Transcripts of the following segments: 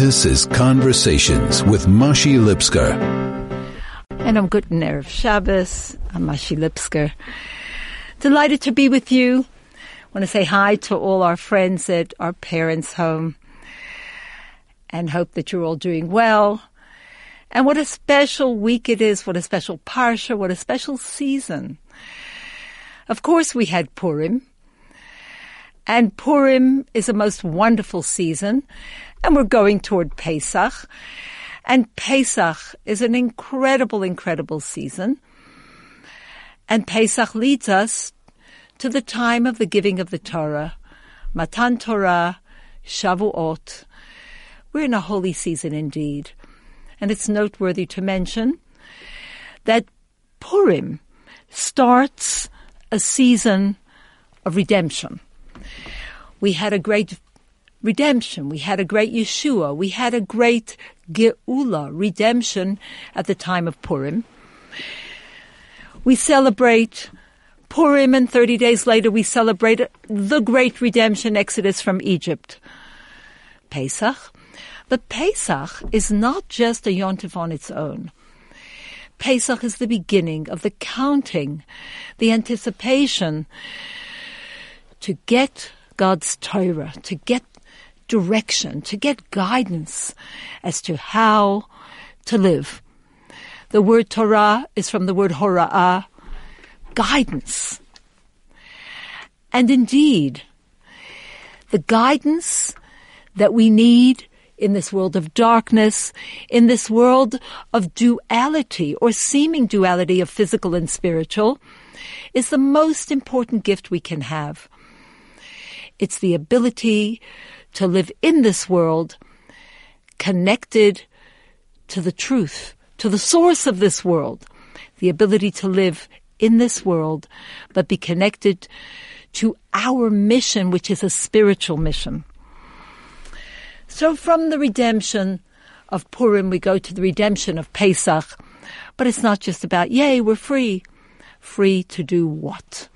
This is Conversations with Machi Lipskar. And I'm Guten Erev Shabbos. I'm Machi Lipskar. Delighted to be with you. I want to say hi to all our friends at our parents' home and hope that you're all doing well. And what a special week it is, what a special Parsha, what a special season. Of course, we had Purim. And Purim is a most wonderful season. And we're going toward Pesach. And Pesach is an incredible, incredible season. And Pesach leads us to the time of the giving of the Torah, Matan Torah, Shavuot. We're in a holy season indeed. And it's noteworthy to mention that Purim starts a season of redemption. We had a great redemption. We had a great Yeshua. We had a great Geula, redemption, at the time of Purim. We celebrate Purim, and 30 days later we celebrate the great redemption, Exodus from Egypt. Pesach. But Pesach is not just a Yom Tov on its own. Pesach is the beginning of the counting, the anticipation to get God's Torah, to get direction, to get guidance as to how to live. The word Torah is from the word Hora'ah, guidance. And indeed, the guidance that we need in this world of darkness, in this world of duality or seeming duality of physical and spiritual, is the most important gift we can have. It's the ability to live in this world connected to the truth, to the source of this world. The ability to live in this world, but be connected to our mission, which is a spiritual mission. So from the redemption of Purim, we go to the redemption of Pesach. But it's not just about, yay, we're free. Free to do what?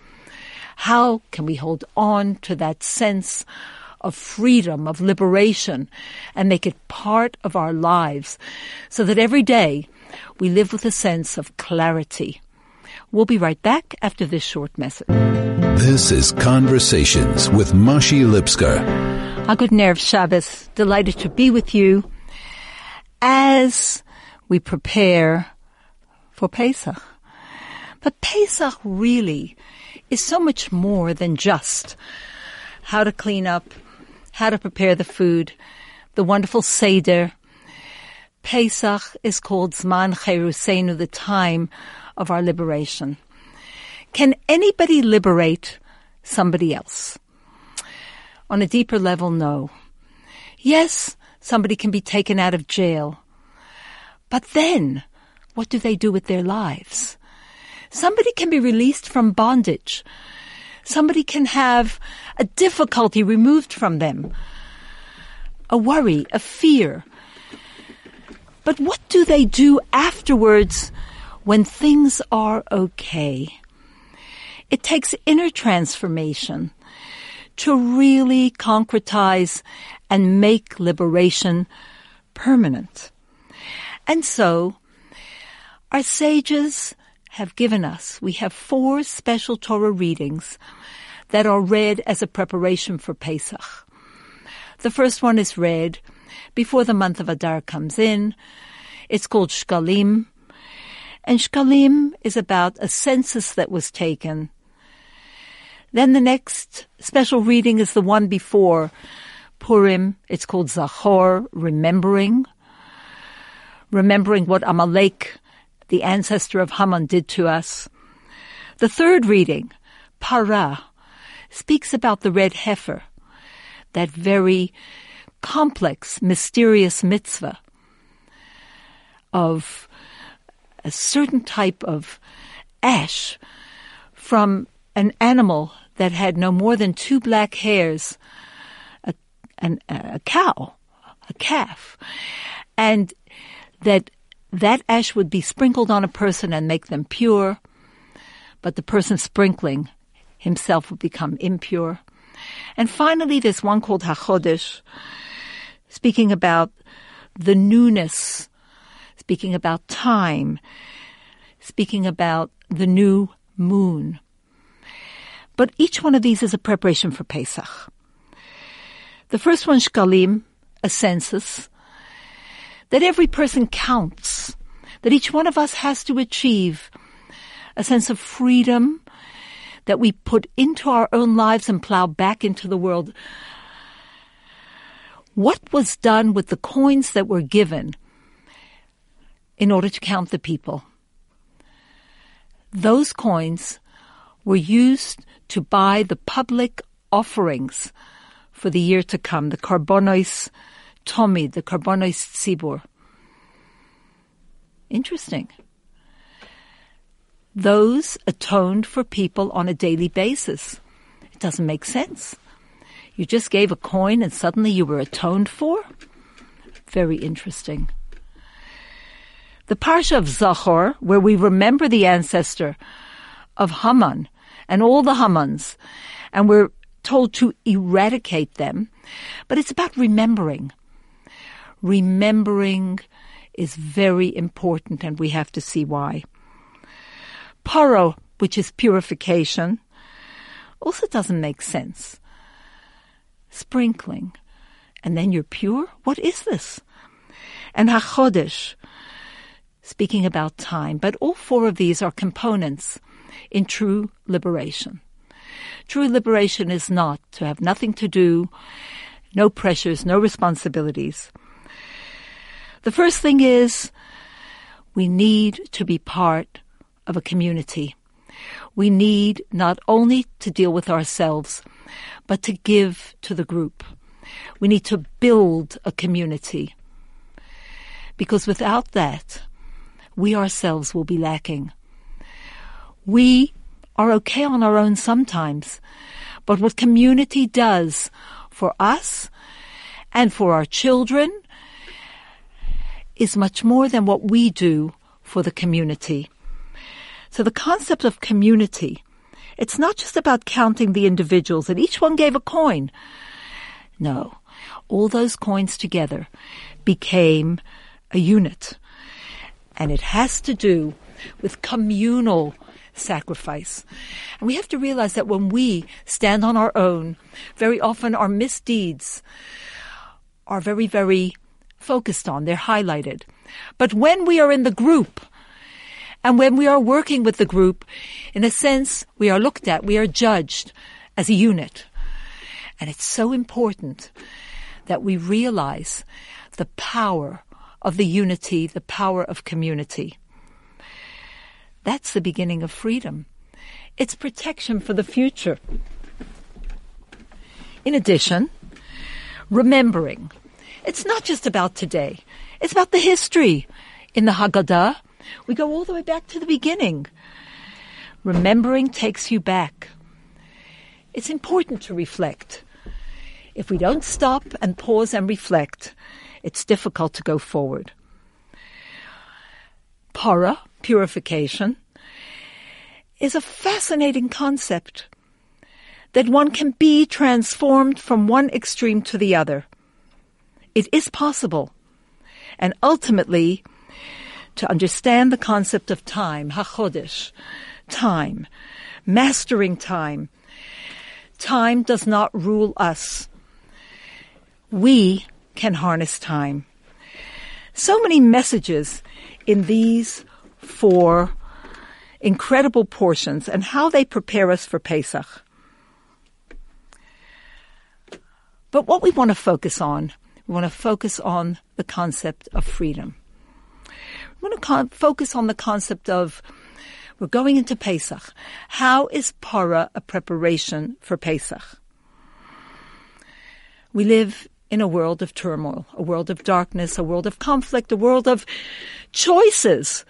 How can we hold on to that sense of freedom, of liberation, and make it part of our lives so that every day we live with a sense of clarity? We'll be right back after this short message. This is Conversations with Machi Lipskar. Guten Erev Shabbos. Delighted to be with you as we prepare for Pesach. But Pesach really is so much more than just how to clean up, how to prepare the food, the wonderful Seder. Pesach is called Zman Chiruseinu, the time of our liberation. Can anybody liberate somebody else? On a deeper level, no. Yes, somebody can be taken out of jail. But then, what do they do with their lives? Somebody can be released from bondage. Somebody can have a difficulty removed from them. A worry, a fear. But what do they do afterwards when things are okay? It takes inner transformation to really concretize and make liberation permanent. And so, our sages have given us, we have four special Torah readings that are read as a preparation for Pesach. The first one is read before the month of Adar comes in. It's called Shkalim. And Shkalim is about a census that was taken. Then the next special reading is the one before Purim. It's called Zachor, remembering. Remembering what Amalek, the ancestor of Haman, did to us. The third reading, Parah, speaks about the red heifer, that very complex, mysterious mitzvah of a certain type of ash from an animal that had no more than two black hairs, a cow, a calf, and that ash would be sprinkled on a person and make them pure, but the person sprinkling himself would become impure. And finally, there's one called HaChodesh, speaking about the newness, speaking about time, speaking about the new moon. But each one of these is a preparation for Pesach. The first one, Shkalim, a census, that every person counts, that each one of us has to achieve a sense of freedom that we put into our own lives and plow back into the world. What was done with the coins that were given in order to count the people? Those coins were used to buy the public offerings for the year to come, the Karbonos Tomid, the Karbonos Tzibur. Interesting. Those atoned for people on a daily basis. It doesn't make sense. You just gave a coin and suddenly you were atoned for? Very interesting. The Parsha of Zachor, where we remember the ancestor of Haman and all the Hamans, and we're told to eradicate them, but it's about remembering. Remembering is very important, and we have to see why. Parah, which is purification, also doesn't make sense. Sprinkling, and then you're pure? What is this? And HaChodesh, speaking about time. But all four of these are components in true liberation. True liberation is not to have nothing to do, no pressures, no responsibilities. The first thing is we need to be part of a community. We need not only to deal with ourselves, but to give to the group. We need to build a community, because without that, we ourselves will be lacking. We are okay on our own sometimes, but what community does for us and for our children is much more than what we do for the community. So the concept of community, it's not just about counting the individuals and each one gave a coin. No, all those coins together became a unit. And it has to do with communal sacrifice. And we have to realize that when we stand on our own, very often our misdeeds are very, very focused on. They're highlighted. But when we are in the group, and when we are working with the group, in a sense, we are looked at, we are judged as a unit. And it's so important that we realize the power of the unity, the power of community. That's the beginning of freedom. It's protection for the future. In addition, remembering. It's not just about today. It's about the history. In the Haggadah, we go all the way back to the beginning. Remembering takes you back. It's important to reflect. If we don't stop and pause and reflect, it's difficult to go forward. Parah, purification, is a fascinating concept, that one can be transformed from one extreme to the other. It is possible. And ultimately, to understand the concept of time, HaChodesh, time, mastering time. Time does not rule us. We can harness time. So many messages in these four incredible portions and how they prepare us for Pesach. But what we want to focus on, we want to focus on the concept of freedom. I'm going to focus on the concept of we're going into Pesach. How is Parah a preparation for Pesach? We live in a world of turmoil, a world of darkness, a world of conflict, a world of choices,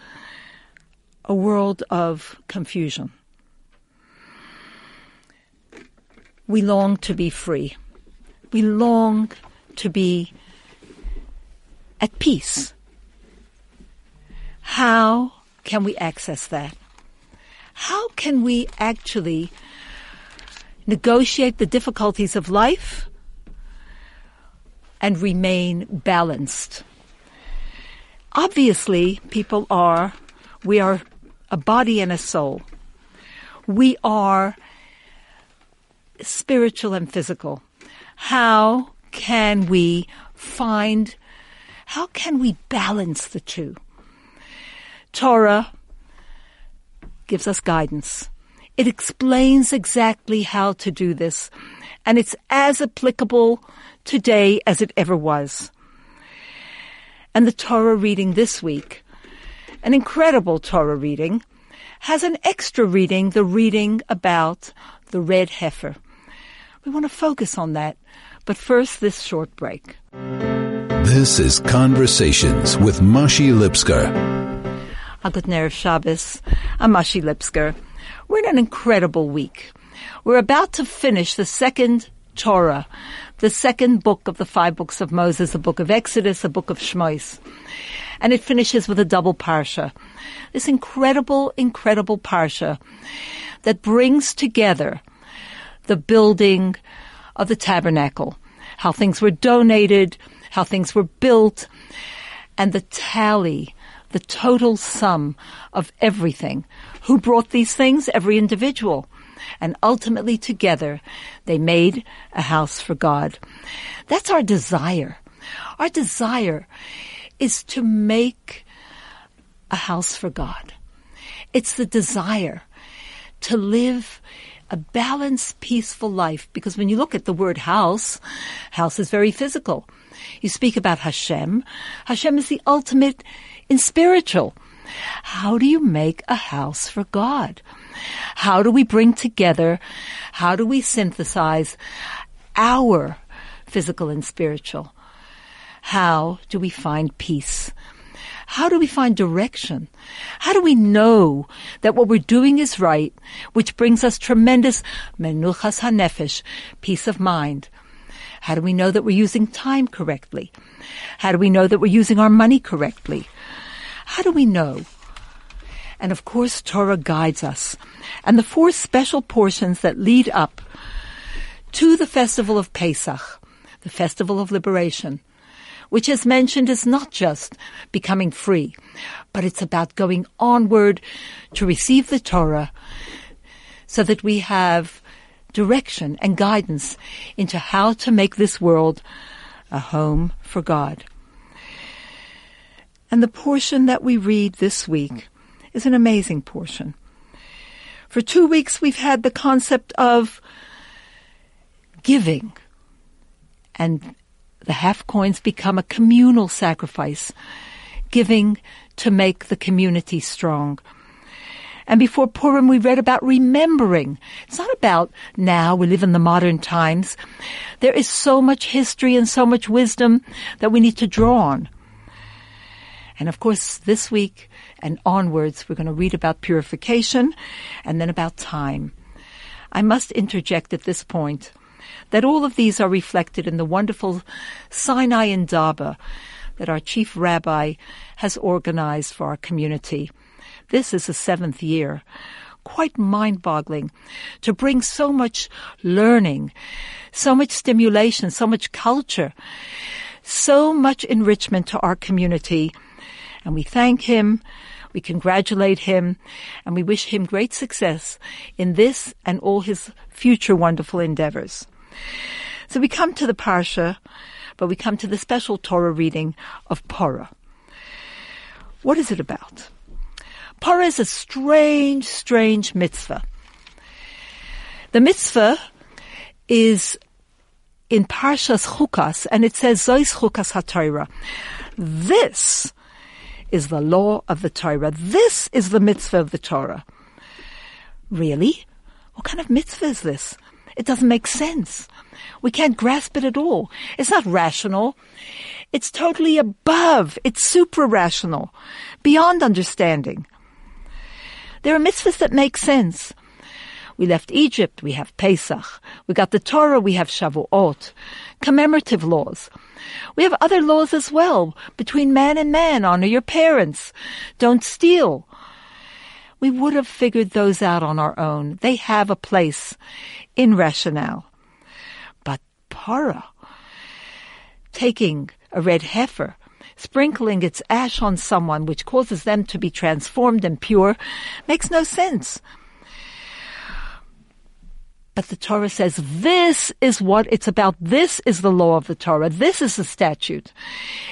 a world of confusion. We long to be free. We long to be at peace. How can we access that? How can we actually negotiate the difficulties of life and remain balanced. Obviously, people are, we are a body and a soul. We are spiritual and physical. How can we balance the two? Torah gives us guidance. It explains exactly how to do this, and it's as applicable today as it ever was. And the Torah reading this week, an incredible Torah reading, has an extra reading, the reading about the red heifer. We want to focus on that, but first this short break. This is Conversations with Machi Lipskar. A good Erev Shabbos. I'm Machi Lipskar. We're in an incredible week. We're about to finish the second Torah, the second book of the five books of Moses, the book of Exodus, the book of Shmos. And it finishes with a double Parsha. This incredible, incredible Parsha that brings together the building of the tabernacle, how things were donated, how things were built, and the tally, the total sum of everything. Who brought these things? Every individual. And ultimately together, they made a house for God. That's our desire. Our desire is to make a house for God. It's the desire to live a balanced, peaceful life. Because when you look at the word house, house is very physical. You speak about Hashem. Hashem is the ultimate in spiritual. How do you make a house for God? How do we bring together, how do we synthesize our physical and spiritual? How do we find peace? How do we find direction? How do we know that what we're doing is right, which brings us tremendous menuchas hanefesh, peace of mind? How do we know that we're using time correctly? How do we know that we're using our money correctly? How do we know? And of course, Torah guides us. And the four special portions that lead up to the festival of Pesach, the festival of liberation, which as mentioned is not just becoming free, but it's about going onward to receive the Torah so that we have direction and guidance into how to make this world a home for God. And the portion that we read this week is an amazing portion. For 2 weeks, we've had the concept of giving, and the half coins become a communal sacrifice, giving to make the community strong. And before Purim, we read about remembering. It's not about now, we live in the modern times. There is so much history and so much wisdom that we need to draw on. And of course, this week and onwards, we're going to read about purification and then about time. I must interject at this point that all of these are reflected in the wonderful Sinai Indaba that our chief rabbi has organized for our community. This is the 7th year. Quite mind-boggling to bring so much learning, so much stimulation, so much culture, so much enrichment to our community. And we thank him, we congratulate him, and we wish him great success in this and all his future wonderful endeavors. So we come to the Parsha, but we come to the special Torah reading of Parah. What is it about? Parah is a strange, strange mitzvah. The mitzvah is in Parshas Chukas, and it says, Zois Chukas HaTorah. This is the law of the Torah. This is the mitzvah of the Torah. Really? What kind of mitzvah is this? It doesn't make sense. We can't grasp it at all. It's not rational. It's totally above. It's supra-rational, beyond understanding. There are mitzvahs that make sense. We left Egypt, we have Pesach. We got the Torah, we have Shavuot, commemorative laws. We have other laws as well, between man and man, honor your parents, don't steal. We would have figured those out on our own. They have a place in rationale. But Parah taking a red heifer, sprinkling its ash on someone, which causes them to be transformed and pure, makes no sense. But the Torah says this is what it's about. This is the law of the Torah. This is the statute.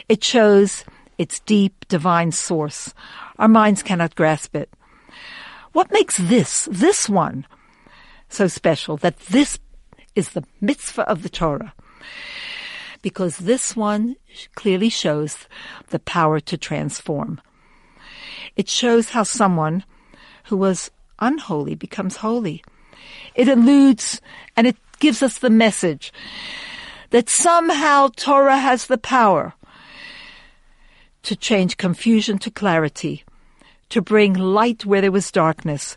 It shows its deep divine source. Our minds cannot grasp it. What makes this one, so special, that this is the mitzvah of the Torah? Because this one clearly shows the power to transform. It shows how someone who was unholy becomes holy. It alludes and it gives us the message that somehow Torah has the power to change confusion to clarity, to bring light where there was darkness,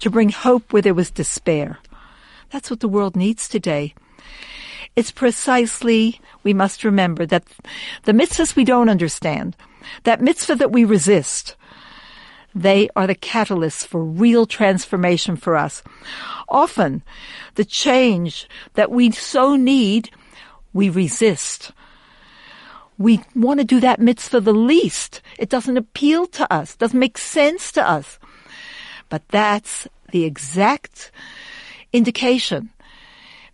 to bring hope where there was despair. That's what the world needs today. It's precisely, we must remember, that the mitzvahs we don't understand, that mitzvah that we resist, they are the catalysts for real transformation for us. Often, the change that we so need, we resist. We want to do that mitzvah the least. It doesn't appeal to us, doesn't make sense to us. But that's the exact indication.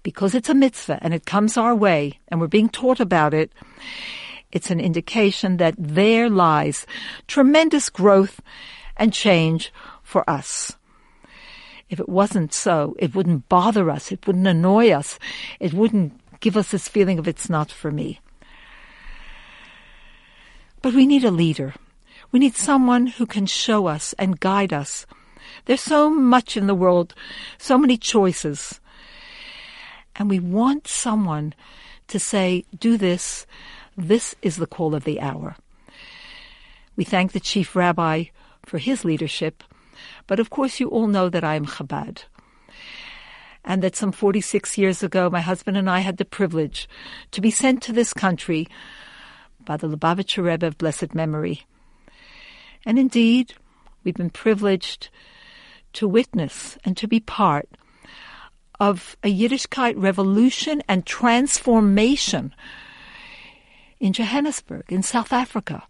Because it's a mitzvah and it comes our way and we're being taught about it, it's an indication that there lies tremendous growth and change for us. If it wasn't so, it wouldn't bother us. It wouldn't annoy us. It wouldn't give us this feeling of it's not for me. But we need a leader. We need someone who can show us and guide us. There's so much in the world, so many choices. And we want someone to say, do this. This is the call of the hour. We thank the chief rabbi for his leadership. But of course, you all know that I am Chabad. And that some 46 years ago, my husband and I had the privilege to be sent to this country by the Lubavitcher Rebbe of blessed memory. And indeed, we've been privileged to witness and to be part of a Yiddishkeit revolution and transformation in Johannesburg, in South Africa.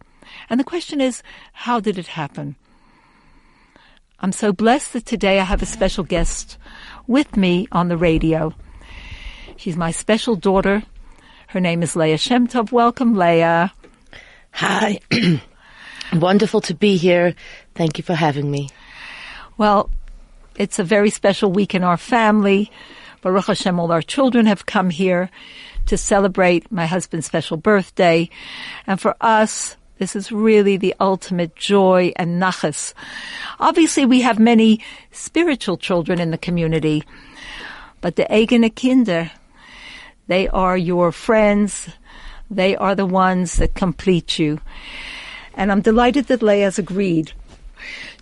And the question is, how did it happen? I'm so blessed that today I have a special guest with me on the radio. She's my special daughter. Her name is Leah Shemtov. Welcome, Leah. Hi. Wonderful to be here. Thank you for having me. Well, it's a very special week in our family. Baruch Hashem, all our children have come here to celebrate my husband's special birthday. And for us, this is really the ultimate joy and nachas. Obviously, we have many spiritual children in the community, but the eigene Kinder, they are your friends. They are the ones that complete you. And I'm delighted that Leah has agreed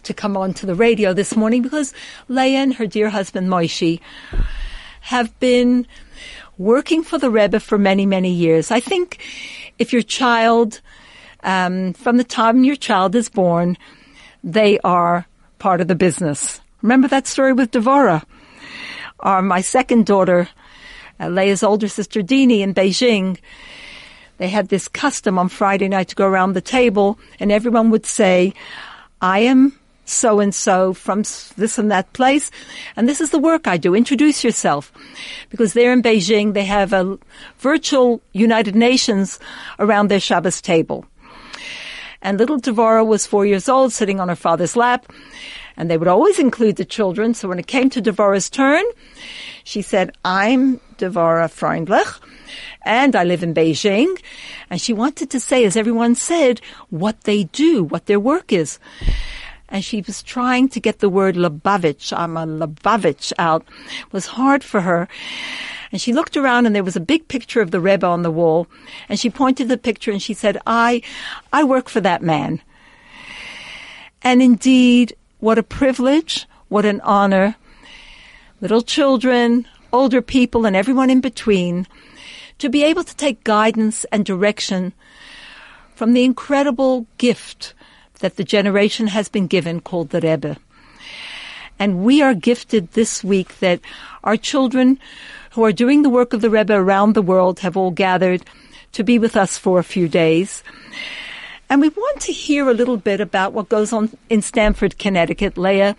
to come on to the radio this morning, because Leah and her dear husband Moishi have been working for the Rebbe for many, many years. I think if your child, from the time your child is born, they are part of the business. Remember that story with Devorah? My second daughter, Leah's older sister Dini in Beijing, they had this custom on Friday night to go around the table and everyone would say, I am so-and-so from this and that place, and this is the work I do. Introduce yourself. Because there in Beijing, they have a virtual United Nations around their Shabbos table. And little Devorah was 4 years old, sitting on her father's lap, and they would always include the children. So when it came to Devorah's turn, she said, I'm Devorah Freundlich, and I live in Beijing. And she wanted to say, as everyone said, what they do, what their work is. And she was trying to get the word Lubavitch, I'm a Lubavitch, out. It was hard for her. And she looked around and there was a big picture of the Rebbe on the wall. And she pointed the picture and she said, I work for that man. And indeed, what a privilege, what an honor. Little children, older people, and everyone in between, to be able to take guidance and direction from the incredible gift that the generation has been given called the Rebbe. And we are gifted this week that our children who are doing the work of the Rebbe around the world have all gathered to be with us for a few days. And we want to hear a little bit about what goes on in Stamford, Connecticut. Leah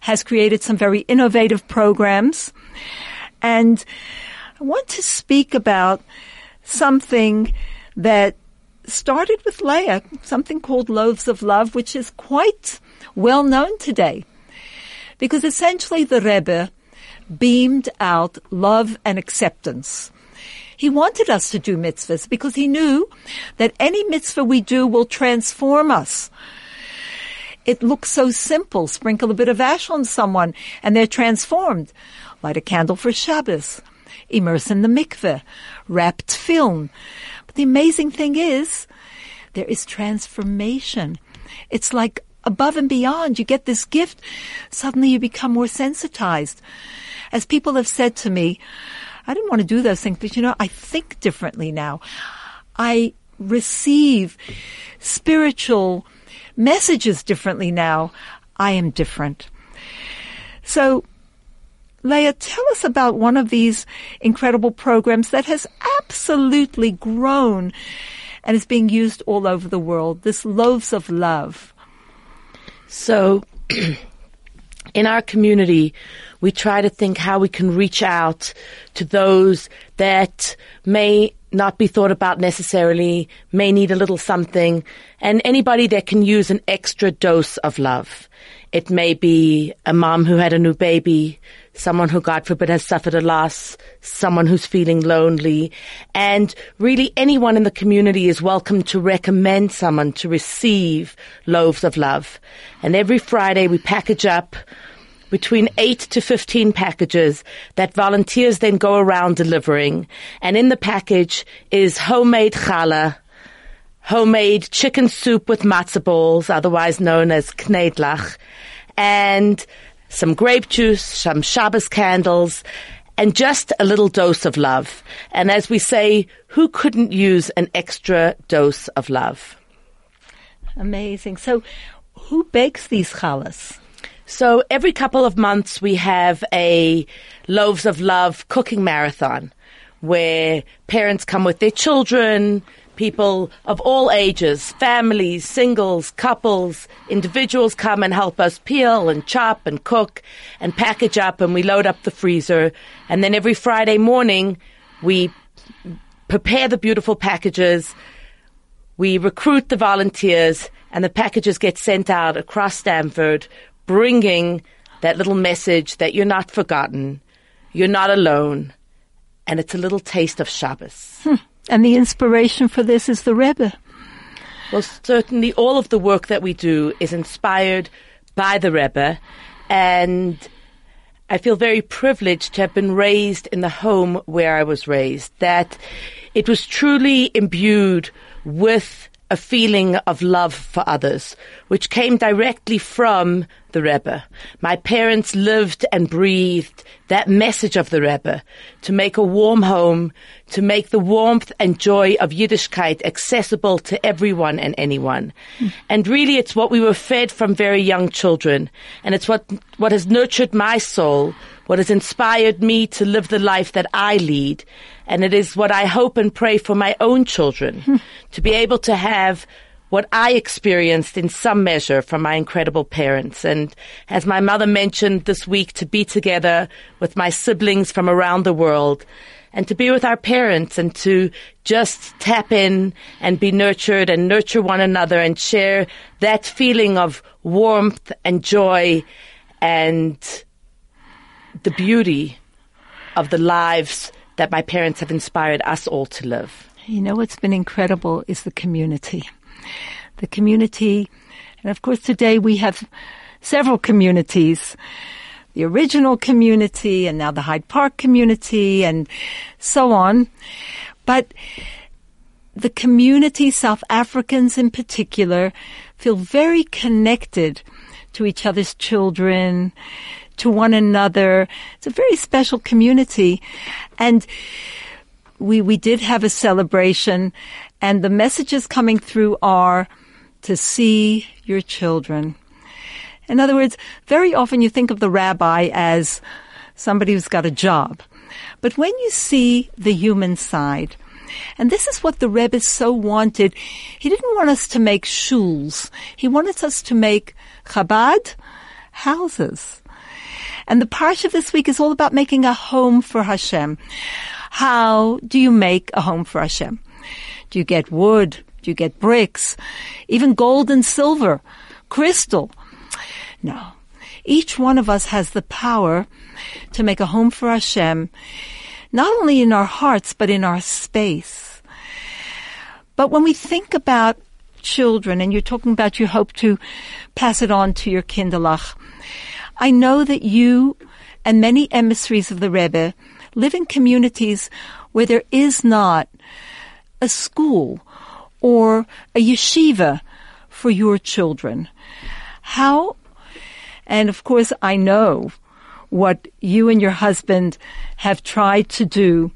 has created some very innovative programs. And I want to speak about something that started with Leah, something called Loaves of Love, which is quite well known today. Because essentially the Rebbe beamed out love and acceptance. He wanted us to do mitzvahs because he knew that any mitzvah we do will transform us. It looks so simple. Sprinkle a bit of ash on someone and they're transformed. Light a candle for Shabbos. Immerse in the mikveh. Wrap tefillin. But the amazing thing is there is transformation. It's like above and beyond. You get this gift. Suddenly you become more sensitized. As people have said to me, I didn't want to do those things, but, you know, I think differently now. I receive spiritual messages differently now. I am different. So, Leah, tell us about one of these incredible programs that has absolutely grown and is being used all over the world, this Loaves of Love. So, in our community, we try to think how we can reach out to those that may not be thought about necessarily, may need a little something, and anybody that can use an extra dose of love. It may be a mom who had a new baby, someone who, God forbid, has suffered a loss, someone who's feeling lonely, and really anyone in the community is welcome to recommend someone to receive Loaves of Love. And every Friday we package up between 8 to 15 packages that volunteers then go around delivering. And in the package is homemade challah, homemade chicken soup with matzah balls, otherwise known as knedlach, and some grape juice, some Shabbos candles, and just a little dose of love. And as we say, who couldn't use an extra dose of love? Amazing. So who bakes these challahs? So every couple of months we have a Loaves of Love cooking marathon where parents come with their children, people of all ages, families, singles, couples, individuals come and help us peel and chop and cook and package up, and we load up the freezer. And then every Friday morning we prepare the beautiful packages, we recruit the volunteers, and the packages get sent out across Stamford, bringing that little message that you're not forgotten, you're not alone, and it's a little taste of Shabbos. And the inspiration for this is the Rebbe. Well, certainly all of the work that we do is inspired by the Rebbe, and I feel very privileged to have been raised in the home where I was raised, that it was truly imbued with a feeling of love for others, which came directly from the Rebbe. My parents lived and breathed that message of the Rebbe to make a warm home, to make the warmth and joy of Yiddishkeit accessible to everyone and anyone. And really it's what we were fed from very young children, and it's what has nurtured my soul, what has inspired me to live the life that I lead, and it is what I hope and pray for my own children, to be able to have what I experienced in some measure from my incredible parents. And as my mother mentioned this week, to be together with my siblings from around the world and to be with our parents and to just tap in and be nurtured and nurture one another and share that feeling of warmth and joy and the beauty of the lives that my parents have inspired us all to live. You know, what's been incredible is the community. The community, and of course today we have several communities, the original community and now the Hyde Park community and so on. But the community, South Africans in particular, feel very connected to each other's children, to one another. It's a very special community. And we did have a celebration, and the messages coming through are to see your children. In other words, very often you think of the rabbi as somebody who's got a job. But when you see the human side, And this is what the Rebbe so wanted. He didn't want us to make shuls. He wanted us to make Chabad houses. And the Parsha this week is all about making a home for Hashem. How do you make a home for Hashem? Do you get wood? Do you get bricks? Even gold and silver? Crystal? No. Each one of us has the power to make a home for Hashem, not only in our hearts, but in our space. But when we think about children, and you're talking about you hope to pass it on to your kinderlach, I know that you and many emissaries of the Rebbe live in communities where there is not a school or a yeshiva for your children. How? And of course, I know what you and your husband have tried to do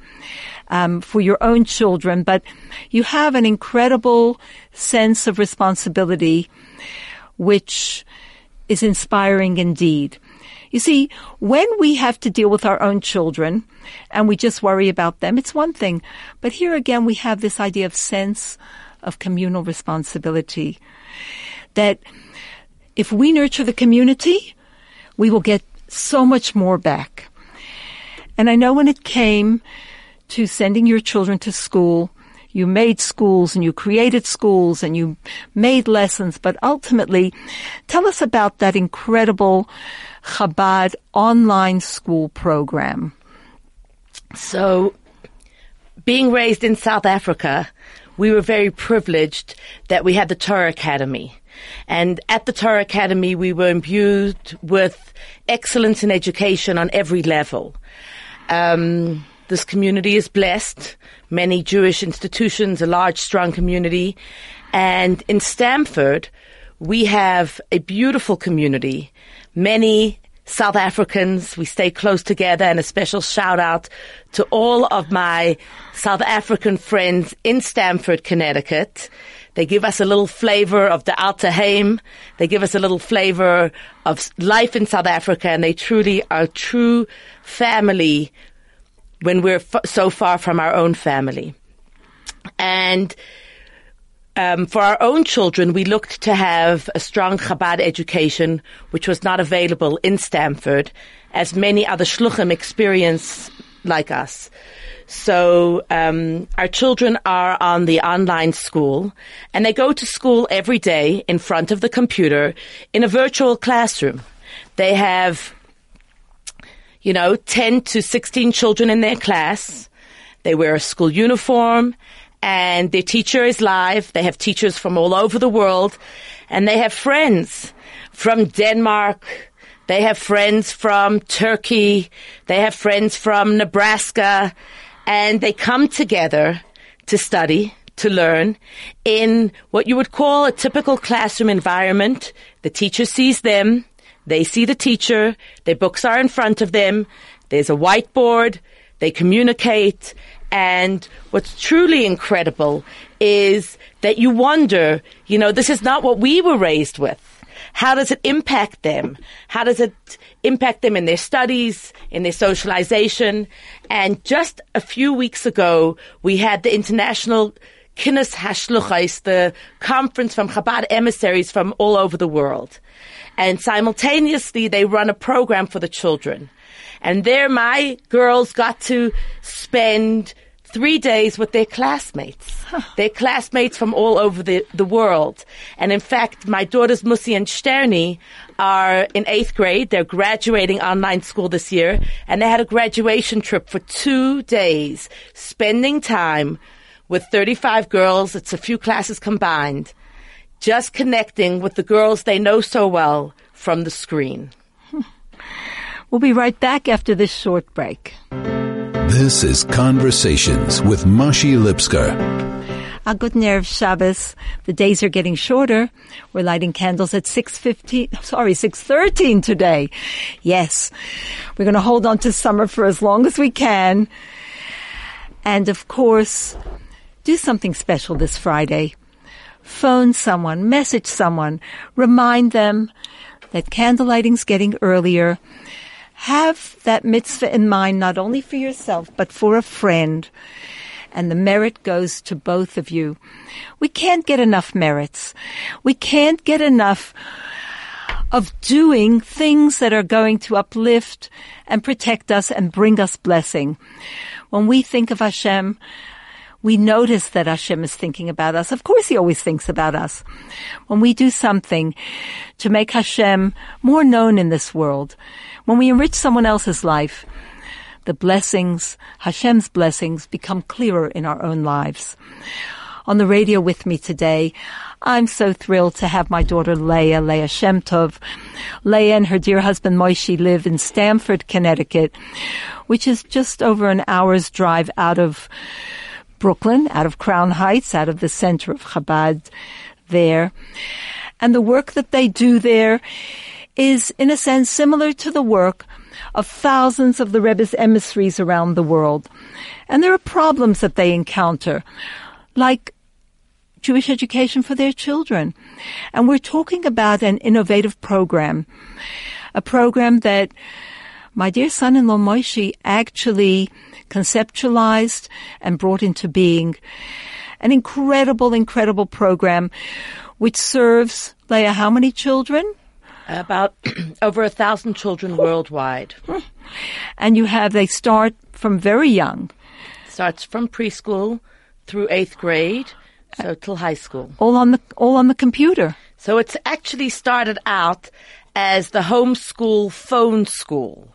for your own children, but you have an incredible sense of responsibility, which is inspiring indeed. You see, when we have to deal with our own children and we just worry about them, it's one thing. But here again, we have this idea of sense of communal responsibility, that if we nurture the community, we will get so much more back. And I know when it came to sending your children to school, you made schools and you created schools and you made lessons. But ultimately, tell us about that incredible Chabad online school program. So, being raised in South Africa, we were very privileged that we had the Torah Academy. And at the Torah Academy, we were imbued with excellence in education on every level. This community is blessed. Many Jewish institutions, a large, strong community. And in Stamford, we have a beautiful community. Many South Africans, we stay close together, and a special shout out to all of my South African friends in Stamford, Connecticut. They give us a little flavor of the Alter Heim. They give us a little flavor of life in South Africa, and they truly are true family when we're so far from our own family. And for our own children, we looked to have a strong Chabad education, which was not available in Stamford, as many other Shluchim experience like us. So our children are on the online school, and they go to school every day in front of the computer in a virtual classroom. They have, 10 to 16 children in their class. They wear a school uniform, and their teacher is live. They have teachers from all over the world, and they have friends from Denmark. They have friends from Turkey. They have friends from Nebraska. And they come together to study, to learn, in what you would call a typical classroom environment. The teacher sees them. They see the teacher. Their books are in front of them. There's a whiteboard. They communicate. And what's truly incredible is that you wonder, this is not what we were raised with. How does it impact them? How does it impact them in their studies, in their socialization? And just a few weeks ago, we had the International Kinus Hashluchos, the conference from Chabad emissaries from all over the world. And simultaneously, they run a program for the children. And there, my girls got to spend 3 days with their classmates, from all over the world. And in fact, my daughters, Musi and Sterni, are in 8th grade. They're graduating online school this year. And they had a graduation trip for 2 days, spending time with 35 girls. It's a few classes combined, just connecting with the girls they know so well from the screen. We'll be right back after this short break. This is Conversations with Machi Lipskar. A good nerve Shabbos. The days are getting shorter. We're lighting candles at 6:13 today. Yes, we're going to hold on to summer for as long as we can. And of course, do something special this Friday. Phone someone, message someone, remind them that candle lighting's getting earlier. Have that mitzvah in mind, not only for yourself, but for a friend. and the merit goes to both of you. We can't get enough merits. We can't get enough of doing things that are going to uplift and protect us and bring us blessing. When we think of Hashem, we notice that Hashem is thinking about us. Of course, He always thinks about us. When we do something to make Hashem more known in this world, when we enrich someone else's life, the blessings, Hashem's blessings, become clearer in our own lives. On the radio with me today, I'm so thrilled to have my daughter Leah Shemtov. Leah and her dear husband Moishi live in Stamford, Connecticut, which is just over an hour's drive out of Brooklyn, out of Crown Heights, out of the center of Chabad there. And the work that they do there is, in a sense, similar to the work of thousands of the Rebbe's emissaries around the world. And there are problems that they encounter, like Jewish education for their children. And we're talking about an innovative program, a program that my dear son-in-law Moishi actually conceptualized and brought into being, an incredible, incredible program which serves, Leah, how many children? About over 1,000 children worldwide. And they start from very young. Starts from preschool through 8th grade, so till high school. All on the computer. So it's actually started out as the homeschool phone school.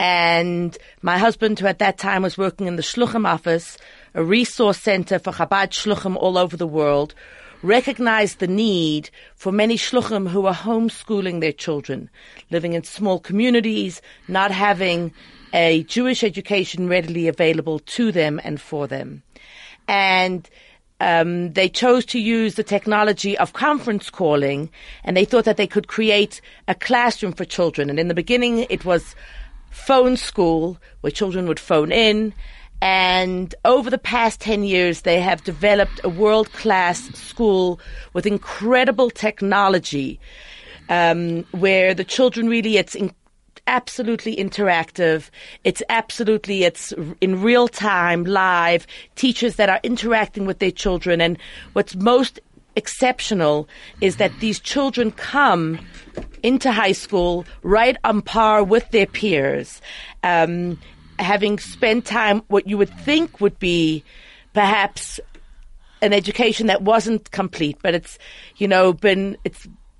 And my husband, who at that time was working in the Shluchim office, a resource center for Chabad Shluchim all over the world, recognized the need for many Shluchim who were homeschooling their children, living in small communities, not having a Jewish education readily available to them and for them. And they chose to use the technology of conference calling, and they thought that they could create a classroom for children. And in the beginning, it was phone school, where children would phone in. And over the past 10 years, they have developed a world-class school with incredible technology, where the children really, absolutely interactive. It's in real time, live, teachers that are interacting with their children. And what's most exceptional is that these children come into high school right on par with their peers, having spent time, what you would think would be perhaps an education that wasn't complete, but it's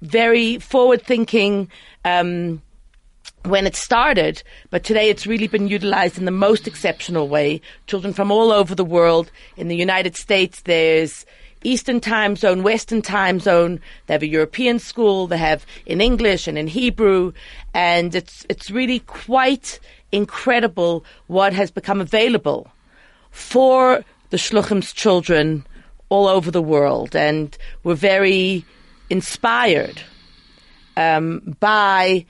very forward thinking, when it started, but today it's really been utilized in the most exceptional way. Children from all over the world. In the United States, there's Eastern time zone, Western time zone. They have a European school. They have in English and in Hebrew. And it's really quite incredible what has become available for the Shluchim's children all over the world. And we're very inspired by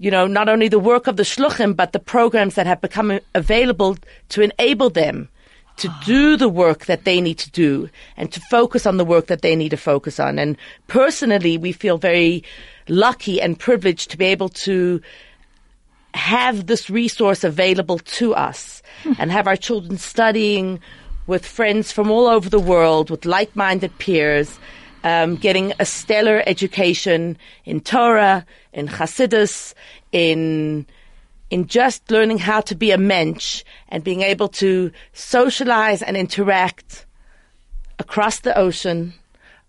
not only the work of the Shluchim, but the programs that have become available to enable them to do the work that they need to do and to focus on the work that they need to focus on. And personally, we feel very lucky and privileged to be able to have this resource available to us and have our children studying with friends from all over the world, with like-minded peers, getting a stellar education in Torah, in Chassidus, in just learning how to be a mensch and being able to socialize and interact across the ocean,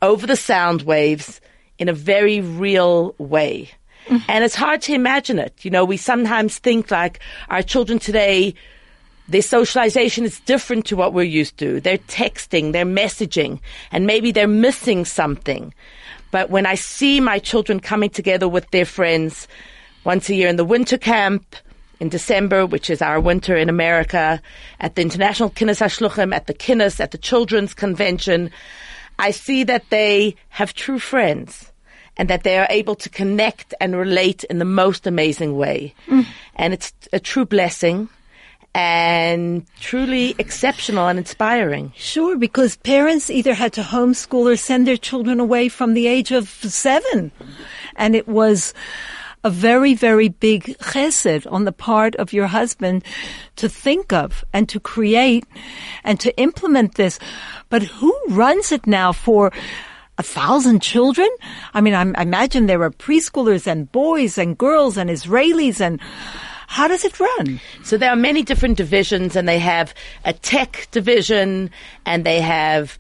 over the sound waves, in a very real way. Mm-hmm. And it's hard to imagine it. We sometimes think like our children today, their socialization is different to what we're used to. They're texting, they're messaging, and maybe they're missing something. But when I see my children coming together with their friends once a year in the winter camp in December, which is our winter in America, at the International Kinus Hashluchos, at the Children's Convention, I see that they have true friends and that they are able to connect and relate in the most amazing way. Mm. And it's a true blessing. And truly exceptional and inspiring. Sure, because parents either had to homeschool or send their children away from the age of 7. And it was a very, very big chesed on the part of your husband to think of and to create and to implement this. But who runs it now for 1,000 children? I mean, I imagine there are preschoolers and boys and girls and Israelis, and how does it run? So there are many different divisions, and they have a tech division, and they have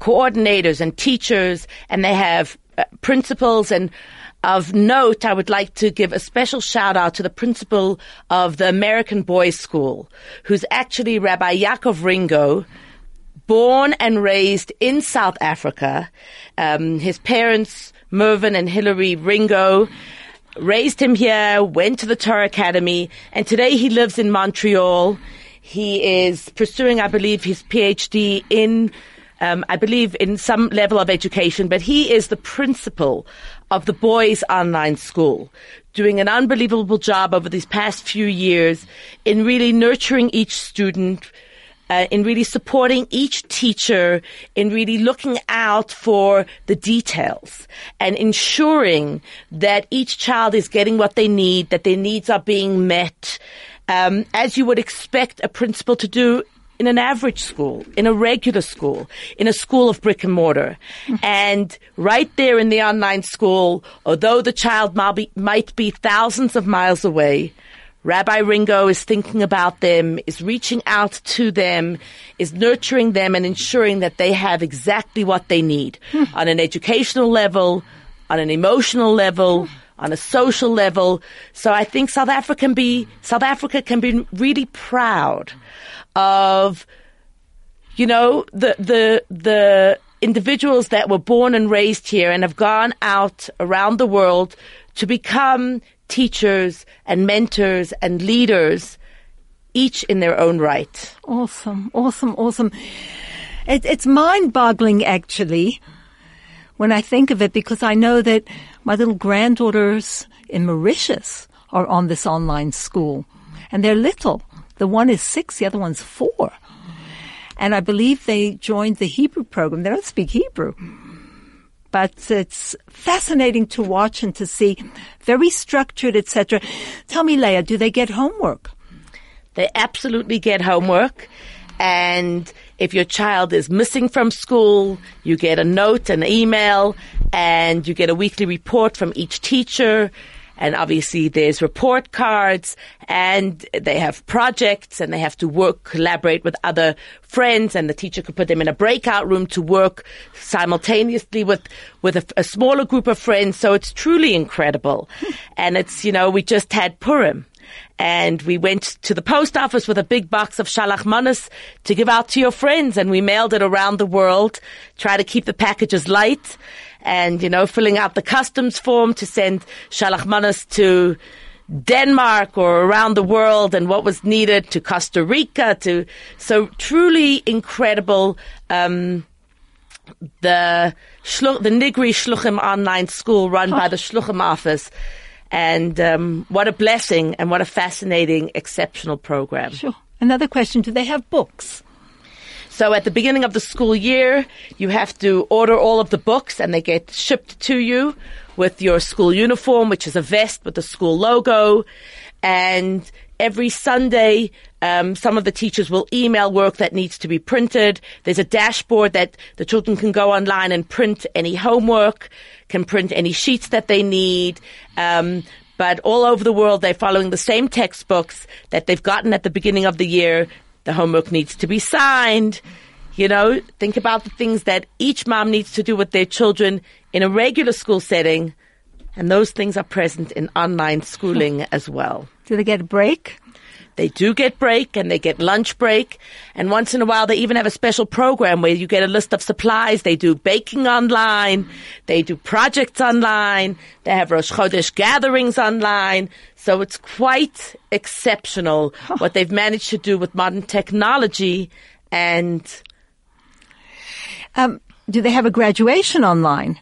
coordinators and teachers, and they have principals. And of note, I would like to give a special shout out to the principal of the American Boys School, who's actually Rabbi Yaakov Ringo, born and raised in South Africa. His parents, Mervyn and Hillary Ringo, raised him here, went to the Torah Academy, and today he lives in Montreal. He is pursuing, I believe, his PhD in, I believe, in some level of education, but he is the principal of the boys' online school, doing an unbelievable job over these past few years in really nurturing each student, in really supporting each teacher, in really looking out for the details and ensuring that each child is getting what they need, that their needs are being met, as you would expect a principal to do in an average school, in a regular school, in a school of brick and mortar. And right there in the online school, although the child might be thousands of miles away, Rabbi Ringo is thinking about them, is reaching out to them, is nurturing them and ensuring that they have exactly what they need on an educational level, on an emotional level, on a social level. So I think South Africa can be really proud of, you know, the individuals that were born and raised here and have gone out around the world to become teachers and mentors and leaders, each in their own right. Awesome. It's mind-boggling, actually, when I think of it, because I know that my little granddaughters in Mauritius are on this online school, and they're little. The one is 6, the other one's 4. And I believe they joined the Hebrew program. They don't speak Hebrew. But it's fascinating to watch and to see, very structured, etc. Tell me, Leah, do they get homework? They absolutely get homework. And if your child is missing from school, you get a note, an email, and you get a weekly report from each teacher. And obviously there's report cards, and they have projects, and they have to collaborate with other friends, and the teacher could put them in a breakout room to work simultaneously with a smaller group of friends. So it's truly incredible. And it's, you know, we just had Purim, and we went to the post office with a big box of Shalach Manas to give out to your friends, and we mailed it around the world, try to keep the packages light. And, you know, filling out the customs form to send Shalach Manas to Denmark or around the world, and what was needed to Costa Rica. So truly incredible. The Nigri Shluchim online school run by the Shluchim office. And what a blessing and what a fascinating, exceptional program. Sure. Another question, do they have books? So at the beginning of the school year, you have to order all of the books, and they get shipped to you with your school uniform, which is a vest with the school logo. And every Sunday, some of the teachers will email work that needs to be printed. There's a dashboard that the children can go online and print any homework, can print any sheets that they need. But all over the world, they're following the same textbooks that they've gotten at the beginning of the year. The homework needs to be signed. You know, think about the things that each mom needs to do with their children in a regular school setting. And those things are present in online schooling as well. Do they get a break? They do get break, and they get lunch break. And once in a while, they even have a special program where you get a list of supplies. They do baking online. They do projects online. They have Rosh Chodesh gatherings online. So it's quite exceptional what they've managed to do with modern technology. And do they have a graduation online?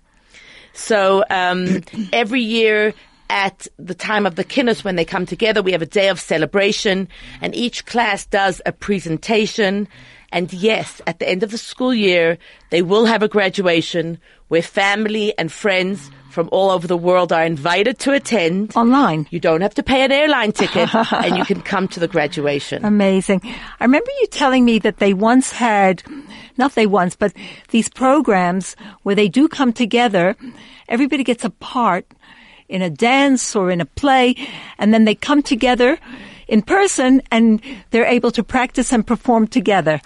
So every year, at the time of the Kinus, when they come together, we have a day of celebration, and each class does a presentation, And yes, at the end of the school year, they will have a graduation where family and friends from all over the world are invited to attend. Online. You don't have to pay an airline ticket and you can come to the graduation. Amazing. I remember you telling me that they once had, not they once, but these programs where they do come together, everybody gets a part in a dance or in a play, and then they come together in person and they're able to practice and perform together.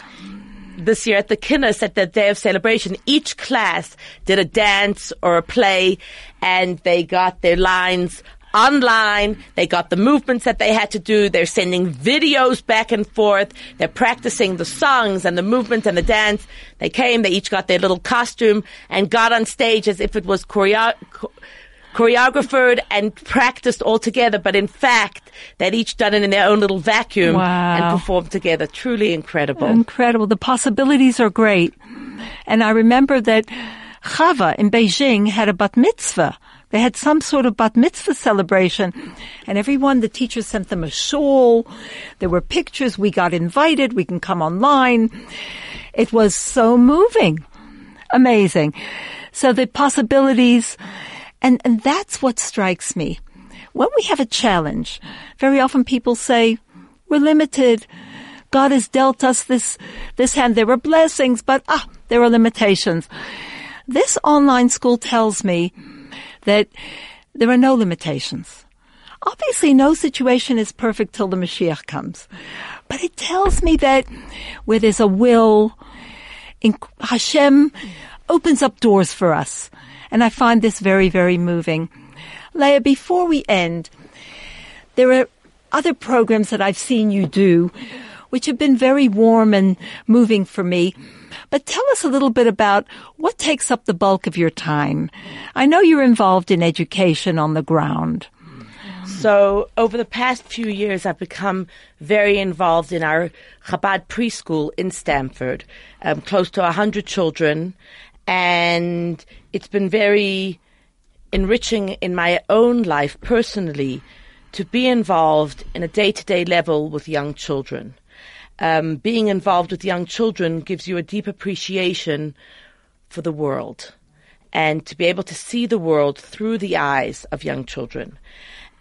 This year at the Kinus, at the day of celebration, each class did a dance or a play, and they got their lines online. They got the movements that they had to do. They're sending videos back and forth. They're practicing the songs and the movements and the dance. They came, they each got their little costume and got on stage as if it was choreographed and practiced all together, but in fact, they'd each done it in their own little vacuum. Wow. And performed together. Truly incredible. Incredible. The possibilities are great. And I remember that Chava in Beijing had a bat mitzvah. They had some sort of bat mitzvah celebration. And everyone, the teachers sent them a shawl. There were pictures. We got invited. We can come online. It was so moving. Amazing. So the possibilities... And that's what strikes me. When we have a challenge, very often people say, we're limited. God has dealt us this hand. There were blessings, but there are limitations. This online school tells me that there are no limitations. Obviously, no situation is perfect till the Mashiach comes. But it tells me that where there's a will, Hashem opens up doors for us. And I find this very, very moving. Leah, before we end, there are other programs that I've seen you do, which have been very warm and moving for me. But tell us a little bit about what takes up the bulk of your time. I know you're involved in education on the ground. So over the past few years, I've become very involved in our Chabad preschool in Stamford, close to 100 children. And it's been very enriching in my own life personally to be involved in a day-to-day level with young children. Being involved with young children gives you a deep appreciation for the world and to be able to see the world through the eyes of young children.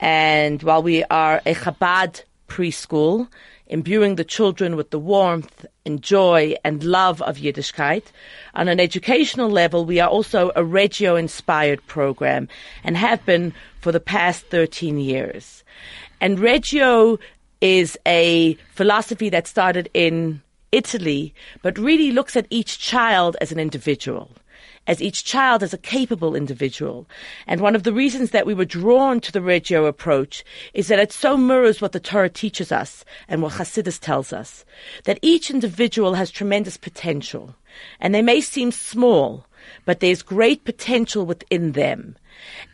And while we are a Chabad preschool, imbuing the children with the warmth and joy and love of Yiddishkeit. On an educational level, we are also a Reggio-inspired program and have been for the past 13 years. And Reggio is a philosophy that started in Italy, but really looks at each child as an individual, as each child as a capable individual. And one of the reasons that we were drawn to the Reggio approach is that it so mirrors what the Torah teaches us and what Hasidus tells us, that each individual has tremendous potential. And they may seem small, but there's great potential within them.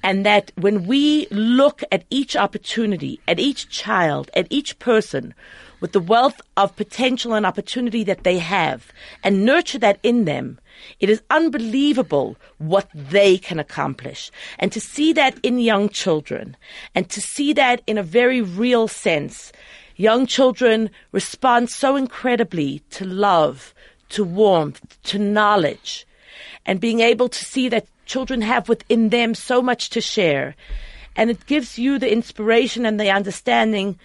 And that when we look at each opportunity, at each child, at each person, with the wealth of potential and opportunity that they have, and nurture that in them, it is unbelievable what they can accomplish. And to see that in young children, and to see that in a very real sense, young children respond so incredibly to love, to warmth, to knowledge, and being able to see that children have within them so much to share. And it gives you the inspiration and the understanding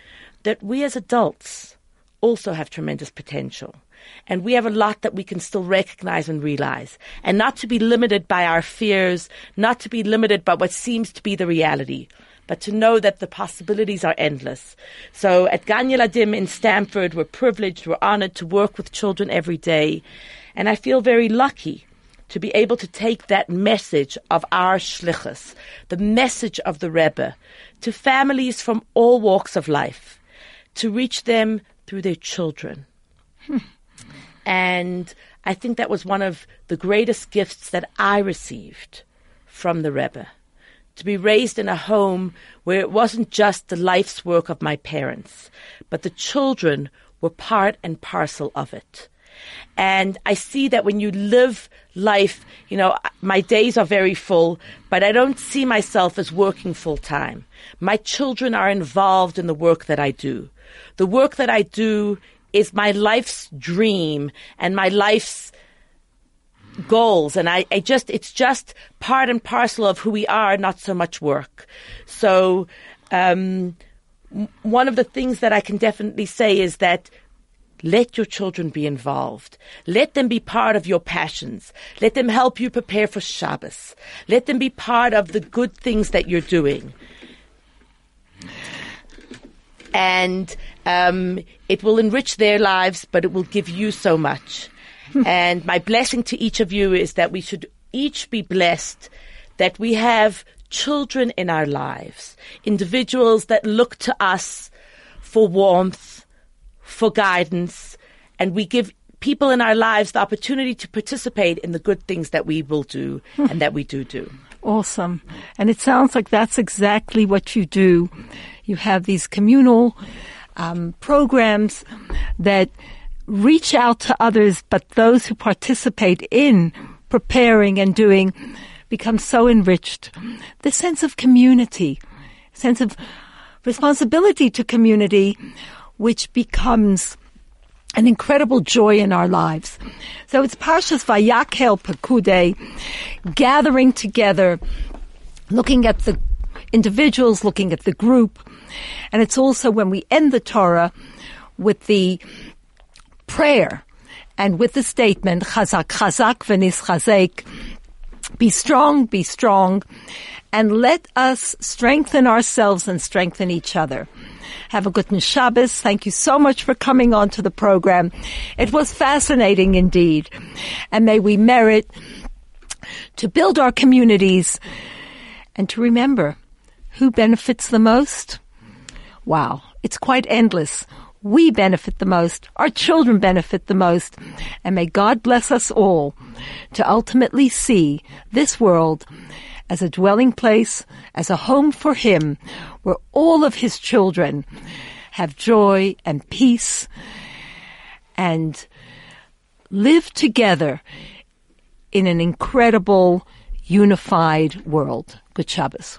that we as adults also have tremendous potential. And we have a lot that we can still recognize and realize. And not to be limited by our fears, not to be limited by what seems to be the reality, but to know that the possibilities are endless. So at Gan Yeladim in Stamford, we're privileged, we're honored to work with children every day. And I feel very lucky to be able to take that message of our shlichus, the message of the Rebbe, to families from all walks of life, to reach them through their children. And I think that was one of the greatest gifts that I received from the Rebbe, to be raised in a home where it wasn't just the life's work of my parents, but the children were part and parcel of it. And I see that when you live life, my days are very full, but I don't see myself as working full time. My children are involved in the work that I do. The work that I do is my life's dream and my life's goals. And it's just part and parcel of who we are, not so much work. So one of the things that I can definitely say is that let your children be involved. Let them be part of your passions. Let them help you prepare for Shabbos. Let them be part of the good things that you're doing. And it will enrich their lives, but it will give you so much. And my blessing to each of you is that we should each be blessed, that we have children in our lives, individuals that look to us for warmth, for guidance, and we give people in our lives the opportunity to participate in the good things that we will do and that we do. Awesome. And it sounds like that's exactly what you do. You have these communal programs that reach out to others, but those who participate in preparing and doing become so enriched. The sense of community, sense of responsibility to community, which becomes an incredible joy in our lives. So it's Parshas Vayakhel Pekudei, gathering together, looking at the individuals, looking at the group. And it's also when we end the Torah with the prayer and with the statement, Chazak, Chazak, V'nis Chazek, be strong, and let us strengthen ourselves and strengthen each other. Have a good Shabbos. Thank you so much for coming on to the program. It was fascinating indeed. And may we merit to build our communities and to remember who benefits the most. Wow, it's quite endless. We benefit the most. Our children benefit the most. And may God bless us all to ultimately see this world as a dwelling place, as a home for Him, where all of His children have joy and peace and live together in an incredible, unified world. Good Shabbos.